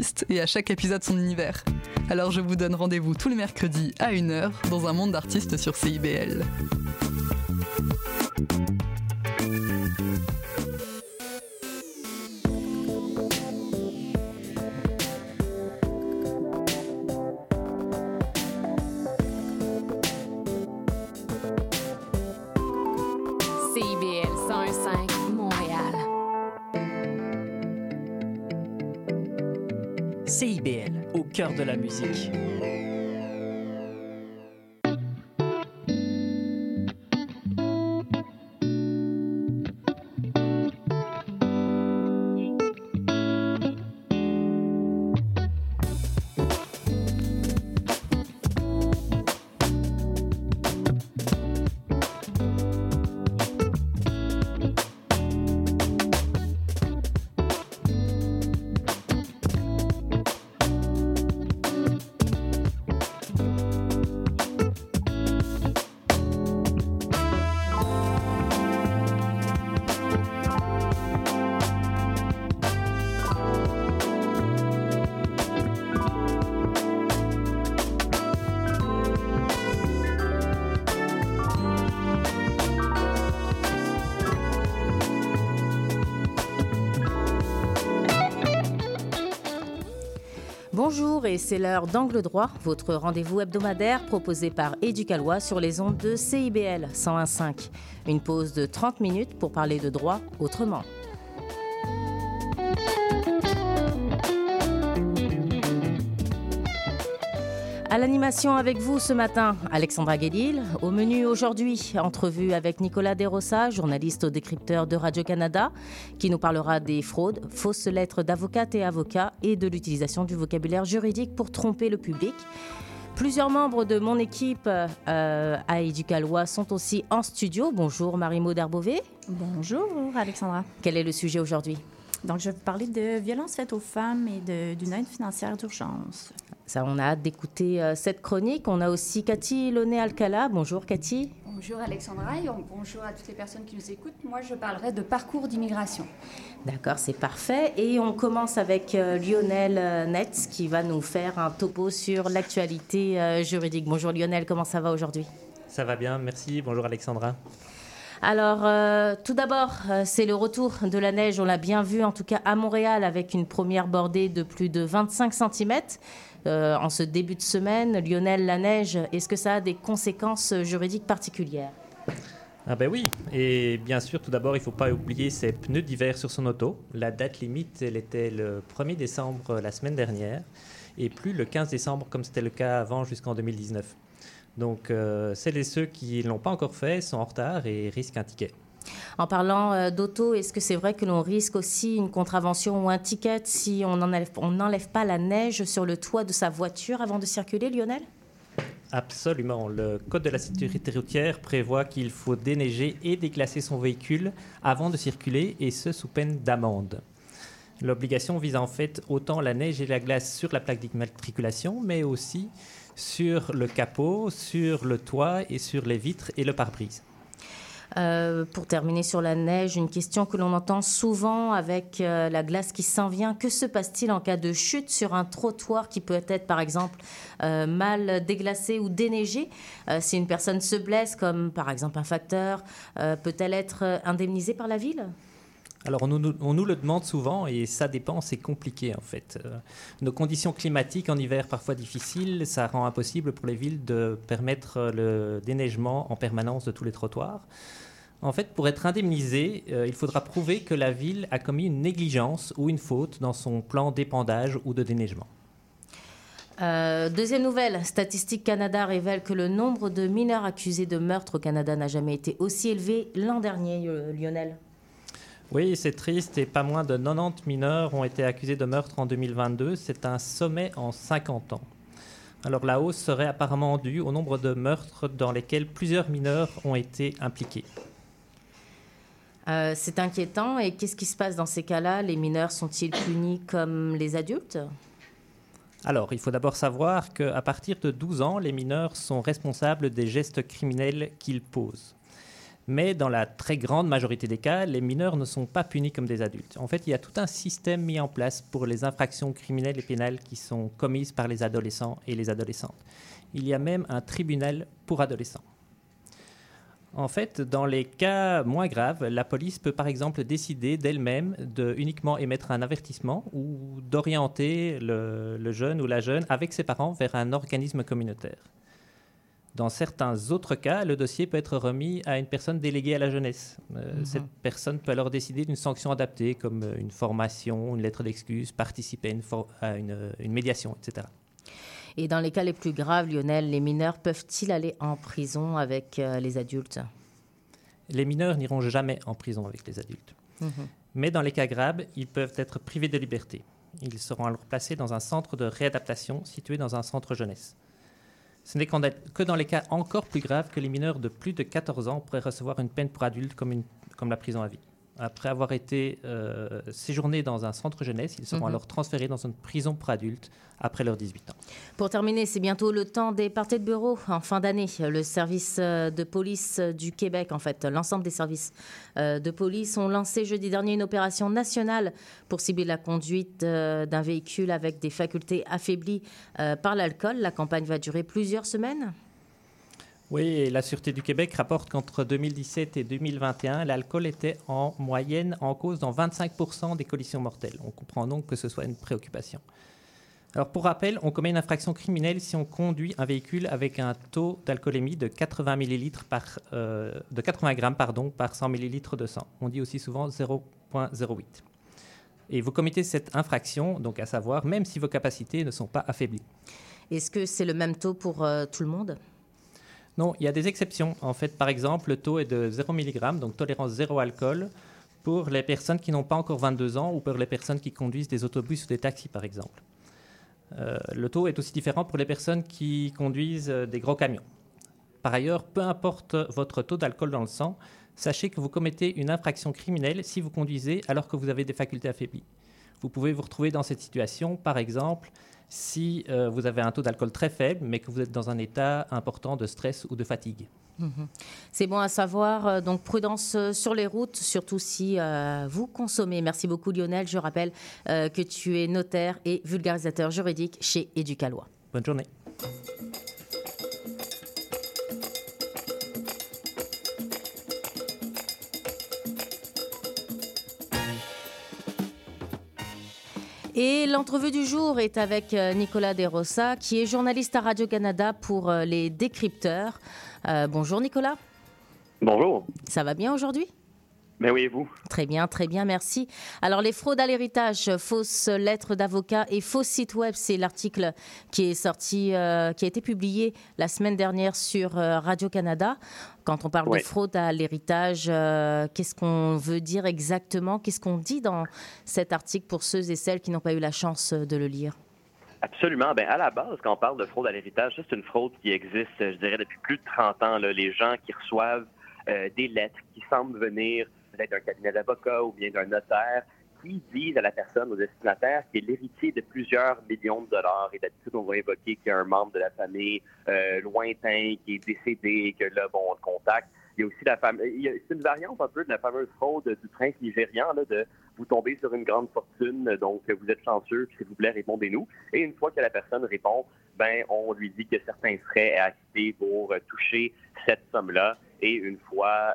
artiste et à chaque épisode son univers. Alors je vous donne rendez-vous tous les mercredis à 1h dans Un Monde d'artistes sur CIBL. CIBL, au cœur de la musique. Bonjour et c'est l'heure d'Angle Droit, votre rendez-vous hebdomadaire proposé par Éducaloi sur les ondes de CIBL 101.5. Une pause de 30 minutes pour parler de droit autrement. À l'animation avec vous ce matin, Alexandra Guellil. Au menu aujourd'hui, entrevue avec Nicolas De Rosa, journaliste au Décrypteurs de Radio-Canada, qui nous parlera des fraudes, fausses lettres d'avocates et avocats et de l'utilisation du vocabulaire juridique pour tromper le public. Plusieurs membres de mon équipe à Éducaloi sont aussi en studio. Bonjour Marie-Maude R. Beauvais. Bonjour Alexandra. Quel est le sujet aujourd'hui? Donc je vais vous parler de violences faites aux femmes et d'une aide financière d'urgence. Ça, on a hâte d'écouter cette chronique. On a aussi Cathy Loney-Alcala. Bonjour, Cathy. Bonjour, Alexandra. Et bonjour à toutes les personnes qui nous écoutent. Moi, je parlerai de parcours d'immigration. D'accord, c'est parfait. Et on commence avec Lionel Netz qui va nous faire un topo sur l'actualité juridique. Bonjour, Lionel. Comment ça va aujourd'hui? Ça va bien, merci. Bonjour, Alexandra. Alors, tout d'abord, c'est le retour de la neige. On l'a bien vu, en tout cas à Montréal, avec une première bordée de plus de 25 cm. En ce début de semaine, Lionel, la neige, est-ce que ça a des conséquences juridiques particulières? Ah ben oui, et bien sûr, tout d'abord, il ne faut pas oublier ses pneus d'hiver sur son auto. La date limite, elle était le 1er décembre la semaine dernière, et plus le 15 décembre, comme c'était le cas avant, jusqu'en 2019. Donc, celles et ceux qui ne l'ont pas encore fait sont en retard et risquent un ticket. En parlant d'auto, est-ce que c'est vrai que l'on risque aussi une contravention ou un ticket si on n'enlève pas la neige sur le toit de sa voiture avant de circuler, Lionel? Absolument. Le Code de la sécurité routière prévoit qu'il faut déneiger et déglacer son véhicule avant de circuler, et ce sous peine d'amende. L'obligation vise en fait autant la neige et la glace sur la plaque d'immatriculation, mais aussi sur le capot, sur le toit et sur les vitres et le pare-brise. Pour terminer sur la neige, une question que l'on entend souvent avec la glace qui s'en vient. Que se passe-t-il en cas de chute sur un trottoir qui peut être, par exemple, mal déglacé ou déneigé? Si une personne se blesse, comme par exemple un facteur, peut-elle être indemnisée par la ville? Alors, on nous le demande souvent, et ça dépend, c'est compliqué en fait. Nos conditions climatiques en hiver parfois difficiles, ça rend impossible pour les villes de permettre le déneigement en permanence de tous les trottoirs. En fait, pour être indemnisé, il faudra prouver que la ville a commis une négligence ou une faute dans son plan d'épandage ou de déneigement. Deuxième nouvelle, Statistique Canada révèle que le nombre de mineurs accusés de meurtre au Canada n'a jamais été aussi élevé l'an dernier, Lionel. Oui, c'est triste, et pas moins de 90 mineurs ont été accusés de meurtre en 2022. C'est un sommet en 50 ans. Alors la hausse serait apparemment due au nombre de meurtres dans lesquels plusieurs mineurs ont été impliqués. C'est inquiétant, et qu'est-ce qui se passe dans ces cas-là? Les mineurs sont-ils punis comme les adultes? Alors, il faut d'abord savoir qu'à partir de 12 ans, les mineurs sont responsables des gestes criminels qu'ils posent. mais dans la très grande majorité des cas, les mineurs ne sont pas punis comme des adultes. En fait, il y a tout un système mis en place pour les infractions criminelles et pénales qui sont commises par les adolescents et les adolescentes. Il y a même un tribunal pour adolescents. En fait, dans les cas moins graves, la police peut par exemple décider d'elle-même de uniquement émettre un avertissement ou d'orienter le jeune ou la jeune avec ses parents vers un organisme communautaire. Dans certains autres cas, le dossier peut être remis à une personne déléguée à la jeunesse. Cette personne peut alors décider d'une sanction adaptée, comme une formation, une lettre d'excuse, participer à une médiation, etc. Et dans les cas les plus graves, Lionel, les mineurs peuvent-ils aller en prison avec les adultes? Les mineurs n'iront jamais en prison avec les adultes. Mais dans les cas graves, ils peuvent être privés de liberté. Ils seront alors placés dans un centre de réadaptation situé dans un centre jeunesse. Ce n'est que dans les cas encore plus graves que les mineurs de plus de 14 ans pourraient recevoir une peine pour adultes comme la prison à vie. Après avoir été séjournés dans un centre jeunesse, ils seront alors transférés dans une prison pour adultes après leurs 18 ans. Pour terminer, c'est bientôt le temps des parties de bureau en fin d'année. Le service de police du Québec, en fait, l'ensemble des services de police ont lancé jeudi dernier une opération nationale pour cibler la conduite d'un véhicule avec des facultés affaiblies par l'alcool. La campagne va durer plusieurs semaines. Oui, et la Sûreté du Québec rapporte qu'entre 2017 et 2021, l'alcool était en moyenne en cause dans 25% des collisions mortelles. On comprend donc que ce soit une préoccupation. Alors pour rappel, on commet une infraction criminelle si on conduit un véhicule avec un taux d'alcoolémie de 80 grammes par 100 millilitres de sang. On dit aussi souvent 0,08. Et vous commettez cette infraction, donc à savoir, même si vos capacités ne sont pas affaiblies. Est-ce que c'est le même taux pour tout le monde ? Non, il y a des exceptions. En fait, par exemple, le taux est de 0 mg, donc tolérance zéro alcool, pour les personnes qui n'ont pas encore 22 ans ou pour les personnes qui conduisent des autobus ou des taxis, par exemple. Le taux est aussi différent pour les personnes qui conduisent des gros camions. Par ailleurs, peu importe votre taux d'alcool dans le sang, sachez que vous commettez une infraction criminelle si vous conduisez alors que vous avez des facultés affaiblies. Vous pouvez vous retrouver dans cette situation, par exemple, si vous avez un taux d'alcool très faible, mais que vous êtes dans un état important de stress ou de fatigue. C'est bon à savoir. Donc, prudence sur les routes, surtout si vous consommez. Merci beaucoup, Lionel. Je rappelle que tu es notaire et vulgarisateur juridique chez Éducaloi. Bonne journée. Et l'entrevue du jour est avec Nicolas De Rosa, qui est journaliste à Radio-Canada pour les Décrypteurs. Bonjour Nicolas. Bonjour. Ça va bien aujourd'hui ? Ben oui, et vous ? Très bien, merci. Alors les fraudes à l'héritage, fausses lettres d'avocat et faux sites web, c'est l'article qui est sorti, qui a été publié la semaine dernière sur Radio-Canada. Quand on parle de fraude à l'héritage, qu'est-ce qu'on veut dire exactement ? Qu'est-ce qu'on dit dans cet article pour ceux et celles qui n'ont pas eu la chance de le lire ? Absolument. Bien, à la base, quand on parle de fraude à l'héritage, ça, c'est une fraude qui existe, je dirais, depuis plus de 30 ans. Là, les gens qui reçoivent des lettres qui semblent venir peut-être d'un cabinet d'avocat ou bien d'un notaire, qui disent à la personne, au destinataire, qui est l'héritier de plusieurs millions de dollars. Et d'habitude, on va évoquer qu'il y a un membre de la famille lointain qui est décédé, que là, bon, on le contacte. Il y a aussi c'est une variante un peu de la fameuse fraude du prince nigérian, là, de vous tomber sur une grande fortune, donc vous êtes chanceux, s'il vous plaît, répondez-nous. Et une fois que la personne répond, ben, on lui dit que certains frais à acquitter pour toucher cette somme-là. Et une fois,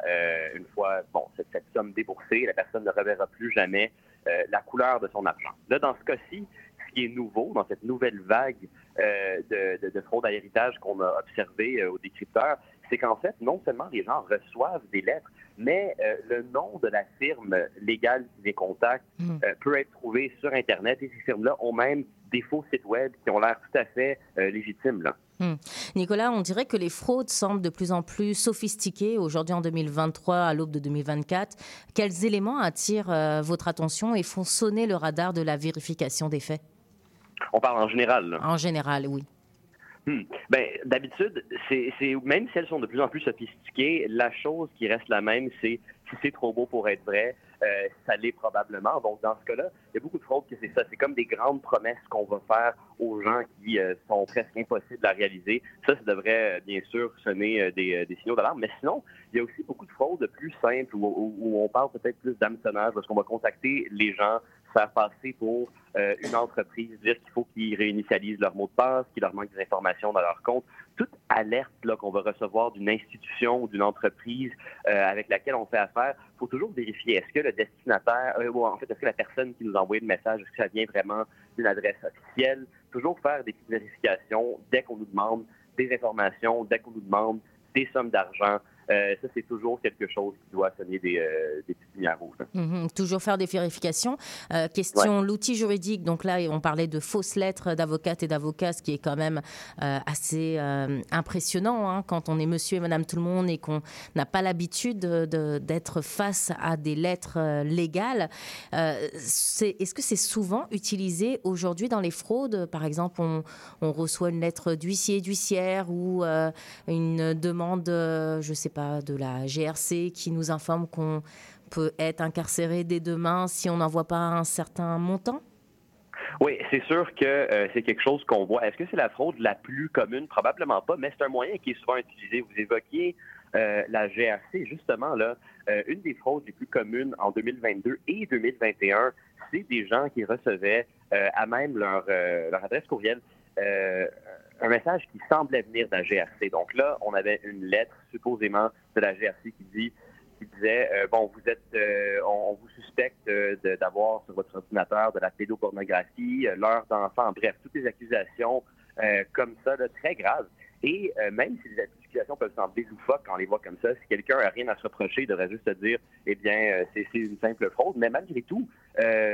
cette somme déboursée, la personne ne reverra plus jamais la couleur de son argent. Là, dans ce cas-ci, ce qui est nouveau, dans cette nouvelle vague de fraude à l'héritage qu'on a observée au Décrypteur, c'est qu'en fait, non seulement les gens reçoivent des lettres, mais le nom de la firme légale qui les contacte peut être trouvé sur Internet. Et ces firmes-là ont même des faux sites web qui ont l'air tout à fait légitimes, là. Nicolas, on dirait que les fraudes semblent de plus en plus sophistiquées aujourd'hui en 2023, à l'aube de 2024. Quels éléments attirent votre attention et font sonner le radar de la vérification des faits? On parle en général, là. En général, oui. Ben, d'habitude, c'est même si elles sont de plus en plus sophistiquées, la chose qui reste la même, c'est si c'est trop beau pour être vrai, ça l'est probablement. Donc, dans ce cas-là, il y a beaucoup de fraudes que c'est ça. C'est comme des grandes promesses qu'on va faire aux gens qui sont presque impossibles à réaliser. Ça devrait, bien sûr, sonner des signaux d'alarme. Mais sinon, il y a aussi beaucoup de fraudes plus simples où on parle peut-être plus d'hameçonnage parce qu'on va contacter les gens, faire passer pour une entreprise, dire qu'il faut qu'ils réinitialisent leur mot de passe, qu'il leur manque des informations dans leur compte. Toute alerte là, qu'on va recevoir d'une institution ou d'une entreprise avec laquelle on fait affaire, il faut toujours vérifier est-ce que le destinataire, est-ce que la personne qui nous a envoyé le message, est-ce que ça vient vraiment d'une adresse officielle? Toujours faire des petites vérifications dès qu'on nous demande des informations, dès qu'on nous demande des sommes d'argent. Ça, c'est toujours quelque chose qui doit sonner des petites lignes rouges. Hein. Mm-hmm. Toujours faire des vérifications. L'outil juridique. Donc là, on parlait de fausses lettres d'avocates et d'avocats, ce qui est quand même assez impressionnant hein, quand on est monsieur et madame tout le monde et qu'on n'a pas l'habitude d'être face à des lettres légales. Est-ce que c'est souvent utilisé aujourd'hui dans les fraudes? Par exemple, on reçoit une lettre d'huissier, d'huissière ou une demande, je ne sais pas, de la GRC qui nous informe qu'on peut être incarcéré dès demain si on n'envoie pas un certain montant? Oui, c'est sûr que c'est quelque chose qu'on voit. Est-ce que c'est la fraude la plus commune? Probablement pas, mais c'est un moyen qui est souvent utilisé. Vous évoquiez la GRC, justement, là, une des fraudes les plus communes en 2022 et 2021, c'est des gens qui recevaient à même leur adresse courriel un message qui semblait venir de la GRC. Donc là, on avait une lettre supposément de la GRC qui disait on vous suspecte d'avoir sur votre ordinateur de la pédopornographie, l'heure d'enfant, bref, toutes les accusations comme ça, là, très graves. Et même si les accusations peuvent sembler loufoques quand on les voit comme ça, si quelqu'un n'a rien à se reprocher, il devrait juste se dire c'est une simple fraude. Mais malgré tout,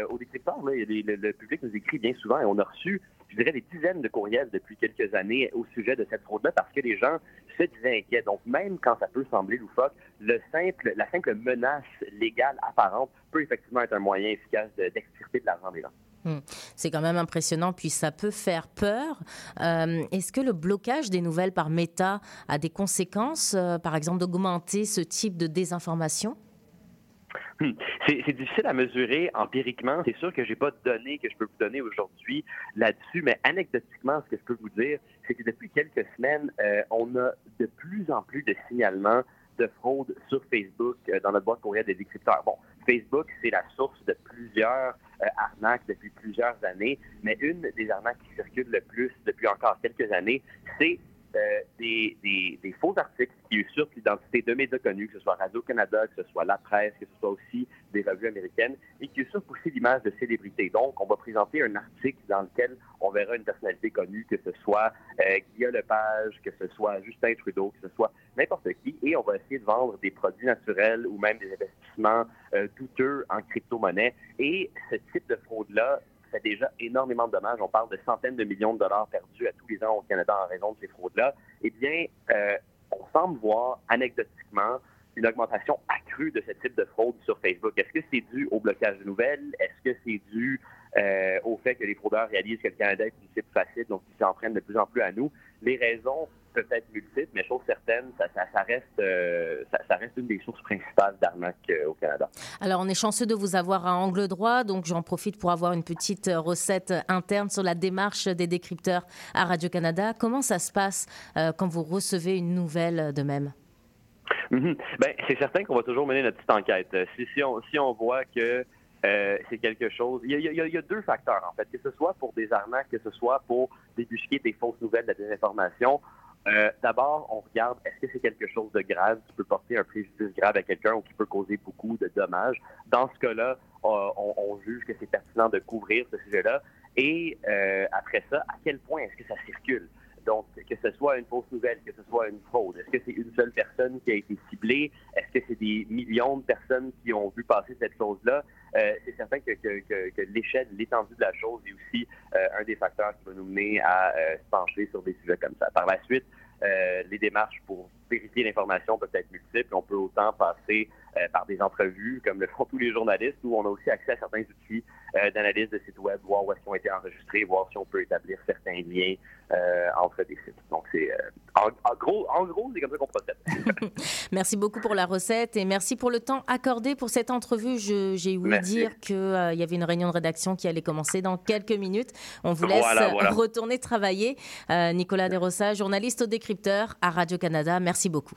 au décrypteur, le public nous écrit bien souvent et on a reçu, je dirais, des dizaines de courriels depuis quelques années au sujet de cette fraude-là parce que les gens se disaient inquiets. Donc, même quand ça peut sembler loufoque, la simple menace légale apparente peut effectivement être un moyen efficace d'extirper de l'argent des gens. C'est quand même impressionnant, puis ça peut faire peur. Est-ce que le blocage des nouvelles par Meta a des conséquences, par exemple, d'augmenter ce type de désinformation? C'est difficile à mesurer empiriquement. C'est sûr que j'ai pas de données que je peux vous donner aujourd'hui là-dessus, mais anecdotiquement, ce que je peux vous dire, c'est que depuis quelques semaines, on a de plus en plus de signalements de fraude sur Facebook dans notre boîte courriel des décrypteurs. Bon, Facebook, c'est la source de plusieurs arnaques depuis plusieurs années, mais une des arnaques qui circule le plus depuis encore quelques années, c'est des faux articles qui usurpent l'identité de médias connus, que ce soit Radio-Canada, que ce soit La Presse, que ce soit aussi des revues américaines, et qui usurpent aussi l'image de célébrités. Donc, on va présenter un article dans lequel on verra une personnalité connue, que ce soit Guillaume Lepage, que ce soit Justin Trudeau, que ce soit n'importe qui, et on va essayer de vendre des produits naturels ou même des investissements douteux en crypto-monnaie. Et ce type de fraude-là fait déjà énormément de dommages. On parle de centaines de millions de dollars perdus à tous les ans au Canada en raison de ces fraudes-là. Eh bien, on semble voir anecdotiquement une augmentation accrue de ce type de fraude sur Facebook. Est-ce que c'est dû au blocage de nouvelles? Est-ce que c'est dû au fait que les fraudeurs réalisent que le Canada est une cible facile, donc ils s'en prennent de plus en plus à nous? Les raisons peuvent être multiples, mais chose certaine, ça reste une des sources principales d'arnaque au Canada. Alors, on est chanceux de vous avoir à Angle Droit, donc j'en profite pour avoir une petite recette interne sur la démarche des décrypteurs à Radio-Canada. Comment ça se passe quand vous recevez une nouvelle de même? Ben, c'est certain qu'on va toujours mener notre petite enquête. Si on voit que c'est quelque chose... Il y a deux facteurs, en fait, que ce soit pour des arnaques, que ce soit pour débusquer des fausses nouvelles, de la désinformation. D'abord, on regarde est-ce que c'est quelque chose de grave qui peut porter un préjudice grave à quelqu'un ou qui peut causer beaucoup de dommages. Dans ce cas-là, on juge que c'est pertinent de couvrir ce sujet-là. Et après ça, à quel point est-ce que ça circule? Donc, que ce soit une fausse nouvelle, que ce soit une fraude, est-ce que c'est une seule personne qui a été ciblée? Est-ce que c'est des millions de personnes qui ont vu passer cette chose-là? C'est certain que l'échelle, l'étendue de la chose est aussi un des facteurs qui va nous mener à se pencher sur des sujets comme ça. Par la suite, les démarches pour vérifier l'information peut être multiple. On peut autant passer par des entrevues, comme le font tous les journalistes, où on a aussi accès à certains outils d'analyse de sites web, voir où est-ce qu'ils ont été enregistrés, voir si on peut établir certains liens entre des sites. Donc, c'est en gros, c'est comme ça qu'on procède. Merci beaucoup pour la recette et merci pour le temps accordé pour cette entrevue. J'ai ouï dire qu'il y avait une réunion de rédaction qui allait commencer dans quelques minutes. On vous laisse retourner travailler. Nicolas De Rosa, journaliste au Décrypteur à Radio-Canada. Merci beaucoup.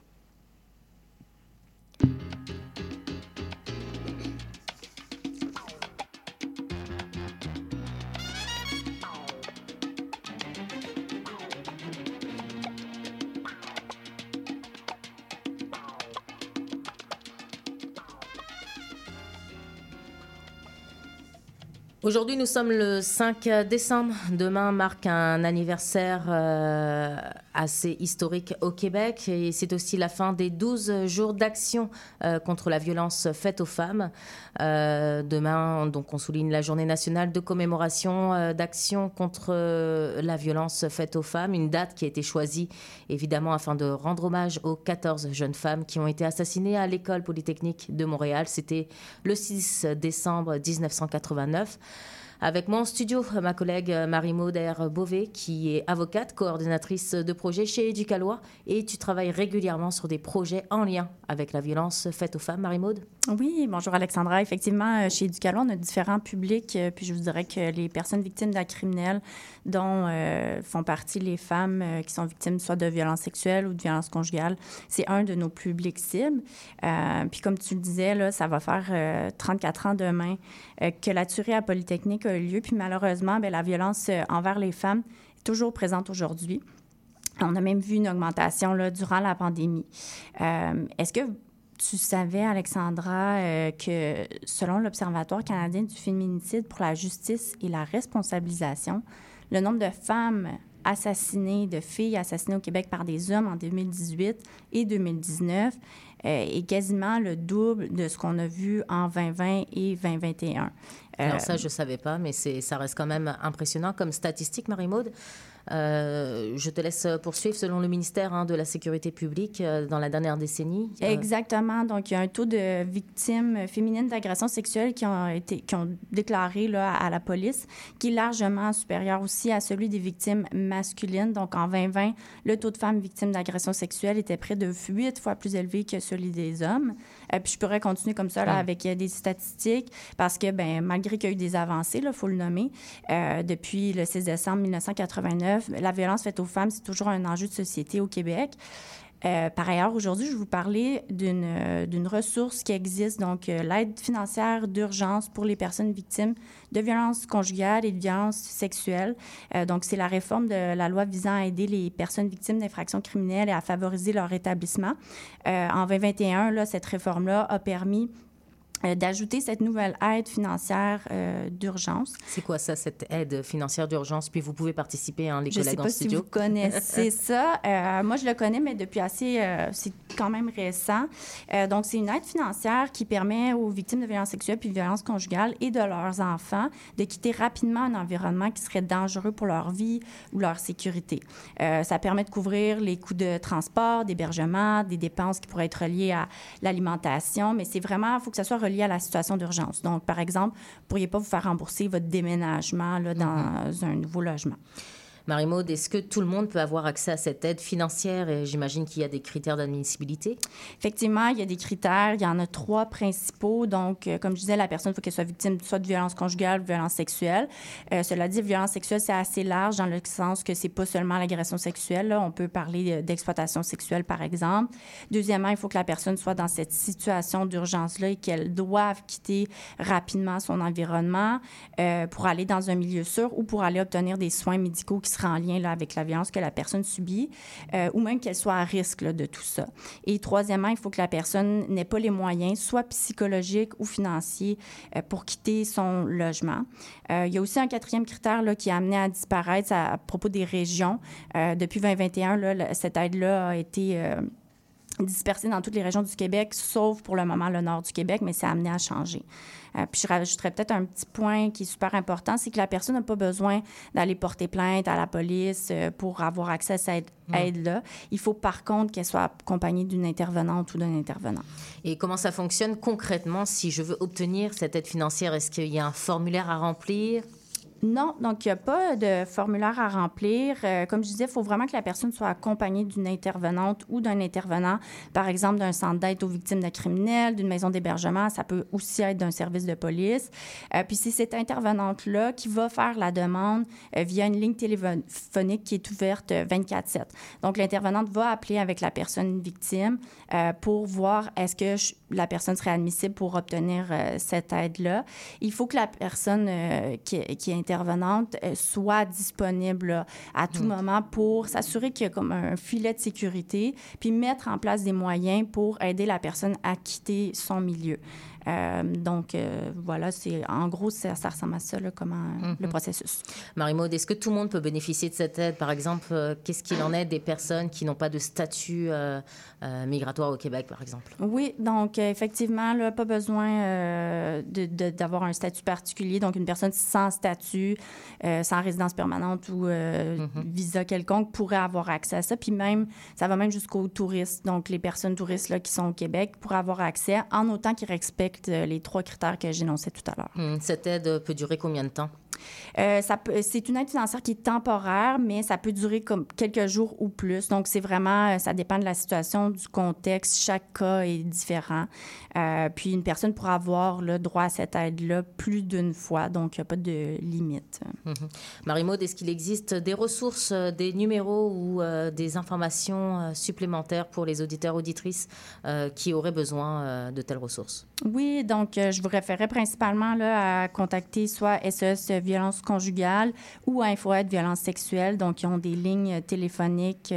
Aujourd'hui, nous sommes le 5 décembre. Demain marque un anniversaire assez historique au Québec. Et c'est aussi la fin des 12 jours d'action contre la violence faite aux femmes. Demain, donc, on souligne la journée nationale de commémoration d'action contre la violence faite aux femmes. Une date qui a été choisie, évidemment, afin de rendre hommage aux 14 jeunes femmes qui ont été assassinées à l'École polytechnique de Montréal. C'était le 6 décembre 1989. Avec moi en studio, ma collègue Marie-Maude R. Beauvais, qui est avocate, coordonnatrice de projet chez Éducaloi, et tu travailles régulièrement sur des projets en lien avec la violence faite aux femmes. Marie-Maude? Oui, bonjour Alexandra. Effectivement, chez Éducaloi, on a différents publics, puis je vous dirais que les personnes victimes d'actes criminels, dont font partie les femmes qui sont victimes soit de violences sexuelles ou de violences conjugales, c'est un de nos publics cibles. Puis comme tu le disais, là, ça va faire 34 ans demain que la tuerie à Polytechnique a eu lieu, puis malheureusement, bien, la violence envers les femmes est toujours présente aujourd'hui. On a même vu une augmentation là, durant la pandémie. Est-ce que tu savais, Alexandra, que selon l'Observatoire canadien du féminicide pour la justice et la responsabilisation, le nombre de femmes assassinées, de filles assassinées au Québec par des hommes en 2018 et 2019 est quasiment le double de ce qu'on a vu en 2020 et 2021. Alors ça, je ne savais pas, mais ça reste quand même impressionnant comme statistique, Marie-Maude. Je te laisse poursuivre. Selon le ministère de la Sécurité publique, dans la dernière décennie... Exactement. Donc, il y a un taux de victimes féminines d'agressions sexuelles qui ont déclaré là, à la police, qui est largement supérieur aussi à celui des victimes masculines. Donc, en 2020, le taux de femmes victimes d'agressions sexuelles était près de 8 fois plus élevé que celui des hommes. Puis, je pourrais continuer comme ça là, avec des statistiques, parce que, bien, malgré qu'il y a eu des avancées, il faut le nommer, depuis le 6 décembre 1989, la violence faite aux femmes, c'est toujours un enjeu de société au Québec. Par ailleurs, aujourd'hui, je vais vous parler d'une ressource qui existe, donc l'aide financière d'urgence pour les personnes victimes de violences conjugales et de violences sexuelles. Donc, c'est la réforme de la loi visant à aider les personnes victimes d'infractions criminelles et à favoriser leur rétablissement. En 2021, là, cette réforme-là a permis d'ajouter cette nouvelle aide financière d'urgence. C'est quoi ça, cette aide financière d'urgence? Puis vous pouvez participer, les collègues en studio. Je ne sais pas si vous connaissez ça. Moi, je le connais, mais depuis c'est quand même récent. Donc, c'est une aide financière qui permet aux victimes de violences sexuelles puis de violences conjugales et de leurs enfants de quitter rapidement un environnement qui serait dangereux pour leur vie ou leur sécurité. Ça permet de couvrir les coûts de transport, d'hébergement, des dépenses qui pourraient être reliées à l'alimentation, mais c'est vraiment, il faut que ça soit relié à la situation d'urgence. Donc, par exemple, vous ne pourriez pas vous faire rembourser votre déménagement là, dans un nouveau logement. Marie-Maude, est-ce que tout le monde peut avoir accès à cette aide financière? Et j'imagine qu'il y a des critères d'admissibilité. Effectivement, il y a des critères. Il y en a 3 principaux. Donc, comme je disais, la personne, il faut qu'elle soit victime soit de violence conjugale ou de violence sexuelle. Cela dit, violence sexuelle, c'est assez large dans le sens que c'est pas seulement l'agression sexuelle. Là. On peut parler d'exploitation sexuelle, par exemple. Deuxièmement, il faut que la personne soit dans cette situation d'urgence-là et qu'elle doive quitter rapidement son environnement pour aller dans un milieu sûr ou pour aller obtenir des soins médicaux qui sera en lien là, avec la violence que la personne subit ou même qu'elle soit à risque là, de tout ça. Et troisièmement, il faut que la personne n'ait pas les moyens, soit psychologiques ou financiers, pour quitter son logement. Il y a aussi un 4e critère là, qui est amené à disparaître à propos des régions. Depuis 2021, là, cette aide-là a été... dispersés dans toutes les régions du Québec, sauf pour le moment le nord du Québec, mais c'est amené à changer. Puis je rajouterais peut-être un petit point qui est super important, c'est que la personne n'a pas besoin d'aller porter plainte à la police pour avoir accès à cette aide-là. Il faut par contre qu'elle soit accompagnée d'une intervenante ou d'un intervenant. Et comment ça fonctionne concrètement si je veux obtenir cette aide financière? Est-ce qu'il y a un formulaire à remplir? Non, donc il n'y a pas de formulaire à remplir. Comme je disais, il faut vraiment que la personne soit accompagnée d'une intervenante ou d'un intervenant, par exemple d'un centre d'aide aux victimes de criminels, d'une maison d'hébergement, ça peut aussi être d'un service de police. Puis c'est cette intervenante-là qui va faire la demande via une ligne téléphonique qui est ouverte 24/7. Donc l'intervenante va appeler avec la personne victime pour voir est-ce que la personne serait admissible pour obtenir cette aide-là. Il faut que la personne qui est intervenante soit disponible là, à tout moment pour s'assurer qu'il y a comme un filet de sécurité, puis mettre en place des moyens pour aider la personne à quitter son milieu. Donc, voilà, c'est, en gros, ça ressemble à ça, là, comment le processus. Marie-Maude, est-ce que tout le monde peut bénéficier de cette aide? Par exemple, qu'est-ce qu'il en est des personnes qui n'ont pas de statut migratoire au Québec, par exemple? Oui, donc, effectivement, là, pas besoin d'avoir un statut particulier. Donc, une personne sans statut, sans résidence permanente ou visa quelconque pourrait avoir accès à ça. Puis même, ça va même jusqu'aux touristes. Donc, les personnes touristes là, qui sont au Québec pourraient avoir accès en autant qu'ils respectent les 3 critères que j'énonçais tout à l'heure. Cette aide peut durer combien de temps? C'est une aide financière qui est temporaire, mais ça peut durer comme quelques jours ou plus. Donc, c'est vraiment, ça dépend de la situation, du contexte. Chaque cas est différent. Puis, une personne pourra avoir le droit à cette aide-là plus d'une fois. Donc, il n'y a pas de limite. Marie-Maude, est-ce qu'il existe des ressources, des numéros ou des informations supplémentaires pour les auditeurs, auditrices qui auraient besoin de telles ressources? Oui, donc, je vous référais principalement là, à contacter soit SOS Violence conjugale ou à Info-Aide Violence sexuelle. Donc, ils ont des lignes téléphoniques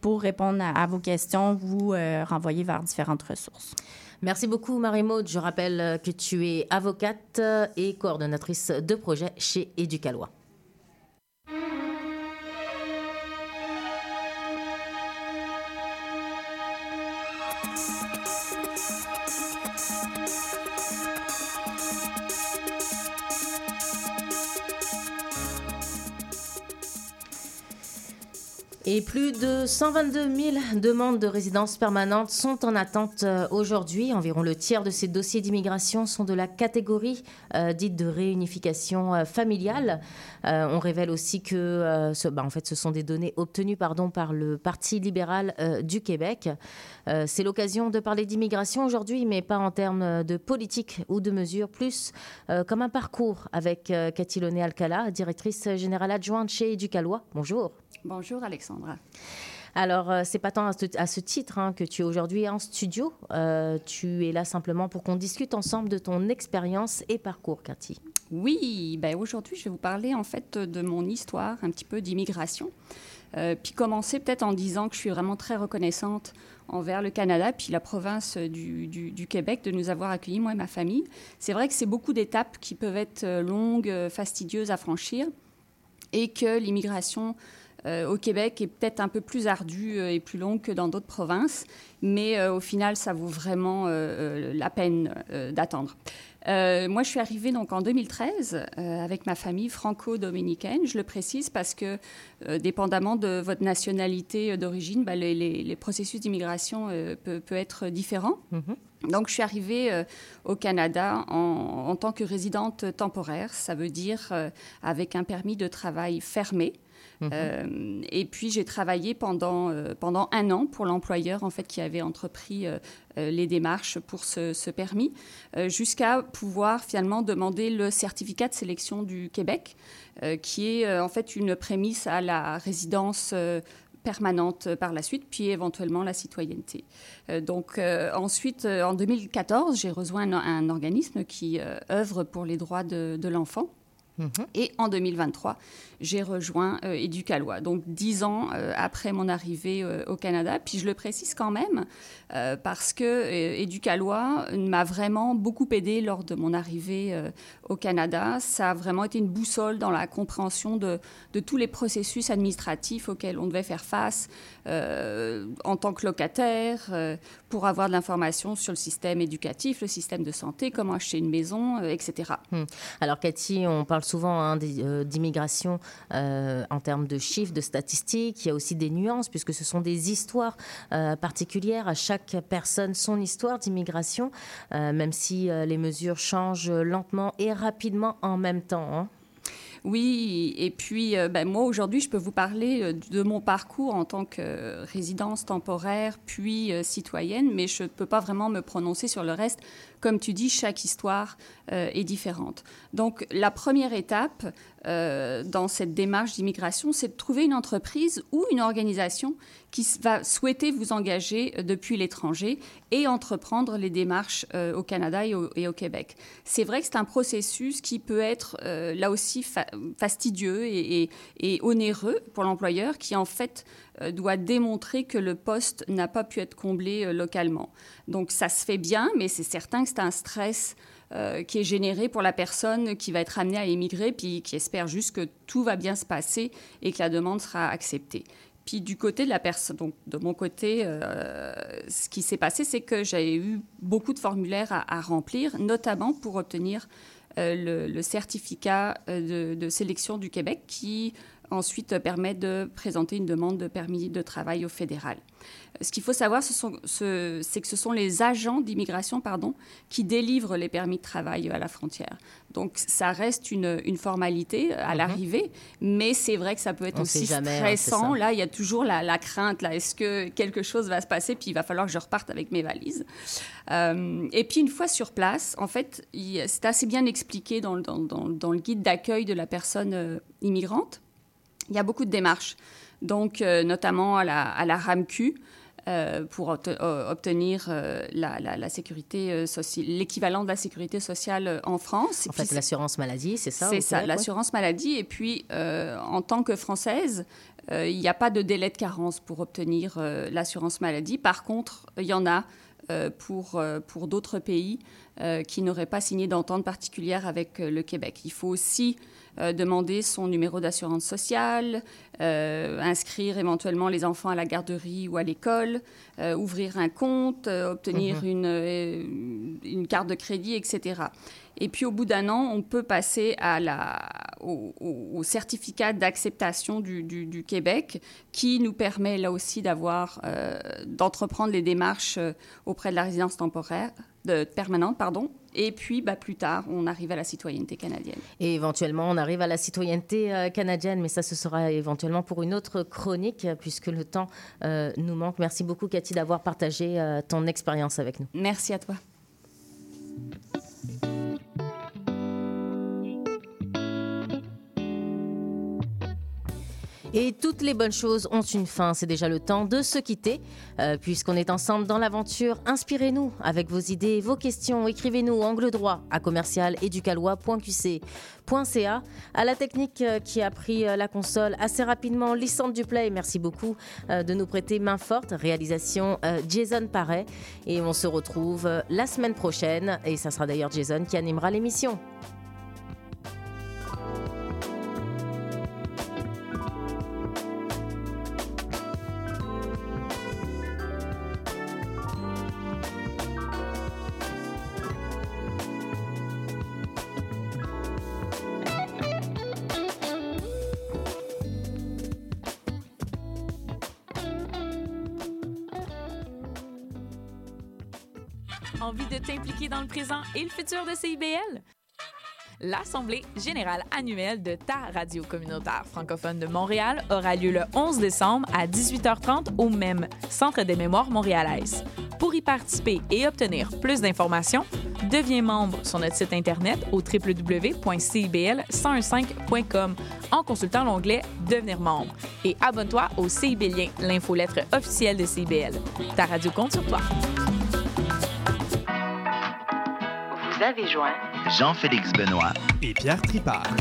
pour répondre à vos questions, vous renvoyer vers différentes ressources. Merci beaucoup, Marie-Maude. Je rappelle que tu es avocate et coordonnatrice de projet chez Éducaloi. Et plus de 122 000 demandes de résidence permanente sont en attente aujourd'hui. Environ le tiers de ces dossiers d'immigration sont de la catégorie dite de réunification familiale. On révèle aussi que ce sont des données obtenues par le Parti libéral du Québec. C'est l'occasion de parler d'immigration aujourd'hui, mais pas en termes de politique ou de mesures, plus comme un parcours avec Cathy Loney-Alcala, directrice générale adjointe chez Éducaloi. Bonjour. Bonjour Alexandra. Alors, c'est pas tant à ce titre que tu es aujourd'hui en studio. Tu es là simplement pour qu'on discute ensemble de ton expérience et parcours, Cathy. Oui, aujourd'hui, je vais vous parler en fait de mon histoire, un petit peu d'immigration. Puis commencer peut-être en disant que je suis vraiment très reconnaissante envers le Canada, puis la province du Québec, de nous avoir accueillis, moi et ma famille. C'est vrai que c'est beaucoup d'étapes qui peuvent être longues, fastidieuses à franchir, et que l'immigration au Québec est peut-être un peu plus ardue et plus longue que dans d'autres provinces, mais au final, ça vaut vraiment la peine d'attendre. Moi, je suis arrivée donc en 2013 avec ma famille franco-dominicaine. Je le précise parce que, dépendamment de votre nationalité d'origine, les processus d'immigration peut être différents. Donc, je suis arrivée au Canada en tant que résidente temporaire. Ça veut dire avec un permis de travail fermé. Et puis, j'ai travaillé pendant un an pour l'employeur en fait, qui avait entrepris les démarches pour ce permis, jusqu'à pouvoir finalement demander le certificat de sélection du Québec, qui est en fait une prémisse à la résidence permanente par la suite, puis éventuellement la citoyenneté. Ensuite, en 2014, j'ai rejoint un organisme qui œuvre pour les droits de l'enfant. Et en 2023, j'ai rejoint Éducaloi, donc 10 ans après mon arrivée au Canada. Puis je le précise quand même parce que Éducaloi m'a vraiment beaucoup aidée lors de mon arrivée au Canada. Ça a vraiment été une boussole dans la compréhension de tous les processus administratifs auxquels on devait faire face en tant que locataire pour avoir de l'information sur le système éducatif, le système de santé, comment acheter une maison, etc. Alors Cathy, on parle souvent d'immigration en termes de chiffres, de statistiques. Il y a aussi des nuances puisque ce sont des histoires particulières. À chaque personne, son histoire d'immigration, même si les mesures changent lentement et rapidement en même temps. Oui, et puis moi aujourd'hui, je peux vous parler de mon parcours en tant que résidence temporaire puis citoyenne, mais je ne peux pas vraiment me prononcer sur le reste. Comme tu dis, chaque histoire est différente. Donc la première étape dans cette démarche d'immigration, c'est de trouver une entreprise ou une organisation qui va souhaiter vous engager depuis l'étranger et entreprendre les démarches au Canada et au Québec. C'est vrai que c'est un processus qui peut être là aussi fastidieux et onéreux pour l'employeur qui, en fait, doit démontrer que le poste n'a pas pu être comblé localement. Donc, ça se fait bien, mais c'est certain que c'est un stress qui est généré pour la personne qui va être amenée à émigrer puis qui espère juste que tout va bien se passer et que la demande sera acceptée. Puis du côté de la personne, donc de mon côté, ce qui s'est passé, c'est que j'ai eu beaucoup de formulaires à remplir, notamment pour obtenir le certificat de sélection du Québec qui ensuite permet de présenter une demande de permis de travail au fédéral. Ce qu'il faut savoir, c'est que ce sont les agents d'immigration qui délivrent les permis de travail à la frontière. Donc, ça reste une formalité à l'arrivée, mais c'est vrai que ça peut être aussi stressant. Là, il y a toujours la crainte. Là, est-ce que quelque chose va se passer? Puis, il va falloir que je reparte avec mes valises. Et puis, une fois sur place, en fait, c'est assez bien expliqué dans le guide d'accueil de la personne immigrante. Il y a beaucoup de démarches, donc notamment à la RAMQ pour obtenir la sécurité sociale, l'équivalent de la sécurité sociale en France. En fait, l'assurance maladie, c'est ça? C'est ça, l'assurance maladie. Et puis, en tant que Française, il n'y a pas de délai de carence pour obtenir l'assurance maladie. Par contre, il y en a pour d'autres pays qui n'auraient pas signé d'entente particulière avec le Québec. Il faut aussi demander son numéro d'assurance sociale, inscrire éventuellement les enfants à la garderie ou à l'école, ouvrir un compte, obtenir une carte de crédit, etc. Et puis, au bout d'un an, on peut passer au certificat d'acceptation du Québec qui nous permet là aussi d'entreprendre les démarches auprès de la résidence permanente. Et puis, plus tard, on arrive à la citoyenneté canadienne. Et éventuellement, on arrive à la citoyenneté canadienne, mais ça, ce sera éventuellement pour une autre chronique, puisque le temps nous manque. Merci beaucoup, Cathy, d'avoir partagé ton expérience avec nous. Merci à toi. Et toutes les bonnes choses ont une fin. C'est déjà le temps de se quitter, puisqu'on est ensemble dans l'aventure. Inspirez-nous avec vos idées, vos questions. Écrivez-nous Angle Droit à commercial-educalois.qc.ca. À la technique qui a pris la console assez rapidement, Lissandre Duplay, merci beaucoup de nous prêter main forte. Réalisation Jason Paré. Et on se retrouve la semaine prochaine. Et ça sera d'ailleurs Jason qui animera l'émission. Envie de t'impliquer dans le présent et le futur de CIBL? L'Assemblée générale annuelle de ta radio communautaire francophone de Montréal aura lieu le 11 décembre à 18h30 au même Centre des mémoires Montréalaise. Pour y participer et obtenir plus d'informations, deviens membre sur notre site Internet au www.cibl1015.com en consultant l'onglet « Devenir membre » et abonne-toi au CIBLien, l'infolettre officielle de CIBL. Ta radio compte sur toi. Vous avez joint Jean-Félix Benoît et Pierre Tripart,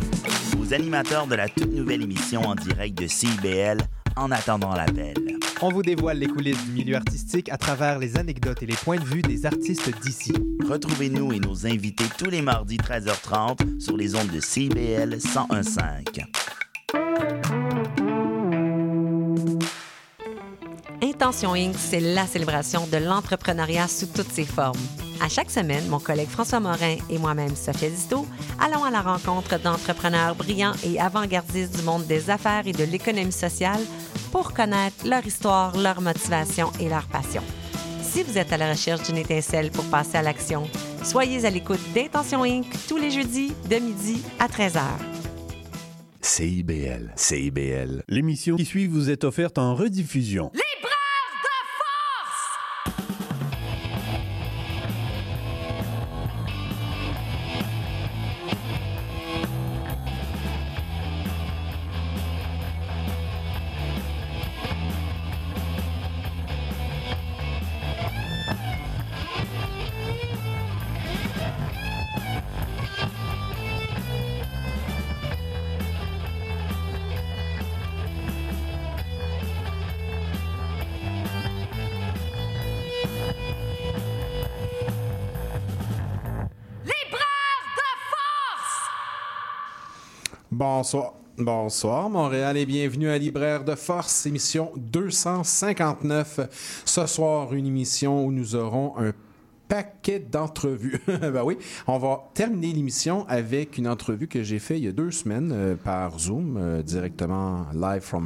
aux animateurs de la toute nouvelle émission en direct de CIBL, En attendant l'appel. On vous dévoile les coulisses du milieu artistique à travers les anecdotes et les points de vue des artistes d'ici. Retrouvez-nous et nos invités tous les mardis 13h30 sur les ondes de CIBL 101.5. Intention Inc., c'est la célébration de l'entrepreneuriat sous toutes ses formes. À chaque semaine, mon collègue François Morin et moi-même, Sophie Zito, allons à la rencontre d'entrepreneurs brillants et avant-gardistes du monde des affaires et de l'économie sociale pour connaître leur histoire, leur motivation et leur passion. Si vous êtes à la recherche d'une étincelle pour passer à l'action, soyez à l'écoute d'Intention Inc. tous les jeudis de midi à 13h. CIBL. L'émission qui suit vous est offerte en rediffusion. Libraire de Force! Bonsoir Montréal et bienvenue à Libraire de Force, émission 259. Ce soir, une émission où nous aurons un paquet d'entrevues. Ben oui, on va terminer l'émission avec une entrevue que j'ai faite il y a 2 semaines par Zoom, directement live from